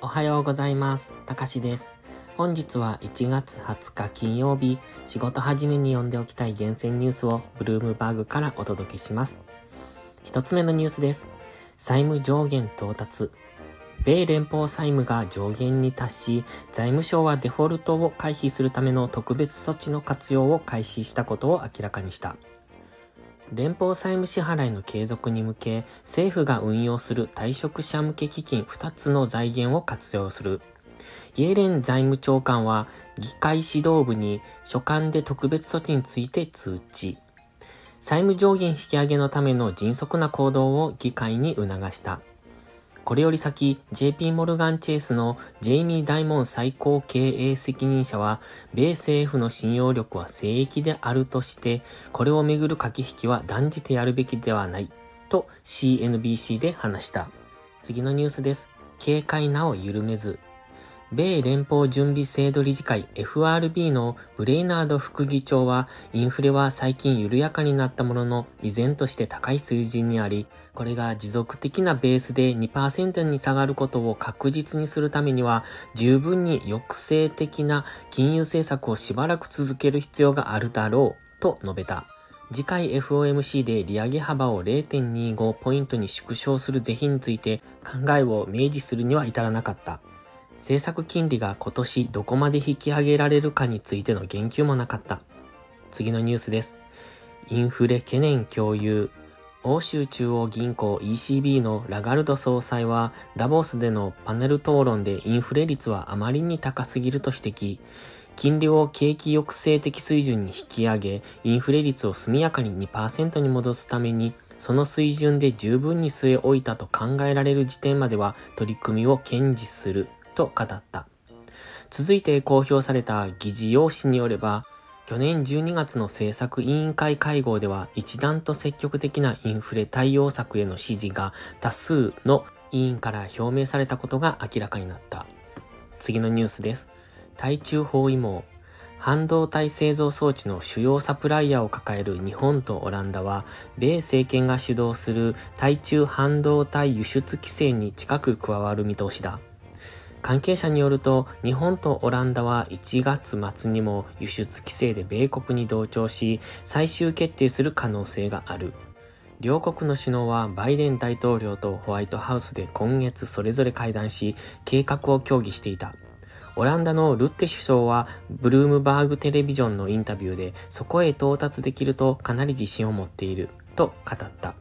おはようございます。たかしです。本日は1月20日金曜日、仕事始めに読んでおきたい厳選ニュースをブルームバーグからお届けします。1つ目のニュースです。債務上限到達。米連邦債務が上限に達し、財務省はデフォルトを回避するための特別措置の活用を開始したことを明らかにした。連邦債務支払いの継続に向け、政府が運用する退職者向け基金2つの財源を活用する。イエレン財務長官は議会指導部に書簡で特別措置について通知。債務上限引き上げのための迅速な行動を議会に促した。これより先、JP モルガン・チェイスのジェイミー・ダイモン最高経営責任者は、米政府の信用力は聖域であるとして、これをめぐる駆け引きは断じてやるべきではない、と CNBC で話した。次のニュースです。軽快なを緩めず。米連邦準備制度理事会 FRB のブレイナード副議長は、インフレは最近緩やかになったものの、依然として高い水準にあり、これが持続的なベースで 2% に下がることを確実にするためには、十分に抑制的な金融政策をしばらく続ける必要があるだろう、と述べた。次回 FOMC で利上げ幅を 0.25 ポイントに縮小する是非について、考えを明示するには至らなかった。政策金利が今年どこまで引き上げられるかについての言及もなかった。次のニュースです。インフレ懸念共有。欧州中央銀行 ECB のラガルド総裁はダボスでのパネル討論でインフレ率はあまりに高すぎると指摘。金利を景気抑制的水準に引き上げ、インフレ率を速やかに 2% に戻すために、その水準で十分に据え置いたと考えられる時点までは取り組みを堅持する。と語った。続いて公表された議事要旨によれば、去年12月の政策委員会会合では一段と積極的なインフレ対応策への支持が多数の委員から表明されたことが明らかになった。次のニュースです。対中包囲網。半導体製造装置の主要サプライヤーを抱える日本とオランダは、米政権が主導する対中半導体輸出規制に近く加わる見通しだ。関係者によると、日本とオランダは1月末にも輸出規制で米国に同調し、最終決定する可能性がある。両国の首脳はバイデン大統領とホワイトハウスで今月それぞれ会談し、計画を協議していた。オランダのルッテ首相はブルームバーグテレビジョンのインタビューで、そこへ到達できるとかなり自信を持っていると語った。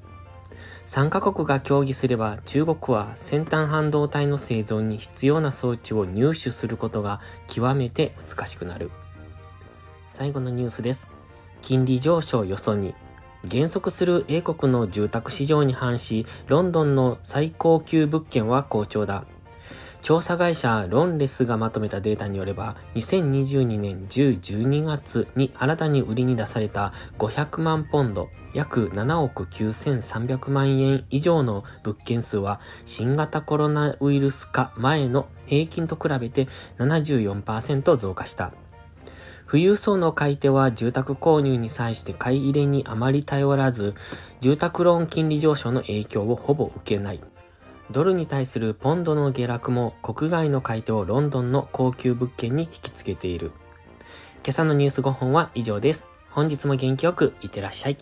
3カ国が協議すれば、中国は先端半導体の製造に必要な装置を入手することが極めて難しくなる。最後のニュースです。金利上昇よそに。減速する英国の住宅市場に反し、ロンドンの最高級物件は好調だ。調査会社ロンレスがまとめたデータによれば、2022年10、12月に新たに売りに出された500万ポンド、約7億9300万円以上の物件数は、新型コロナウイルス化前の平均と比べて 74% 増加した。富裕層の買い手は住宅購入に際して買い入れにあまり頼らず、住宅ローン金利上昇の影響をほぼ受けない。ドルに対するポンドの下落も国外の買い手をロンドンの高級物件に引きつけている。今朝のニュース5本は以上です。本日も元気よくいってらっしゃい。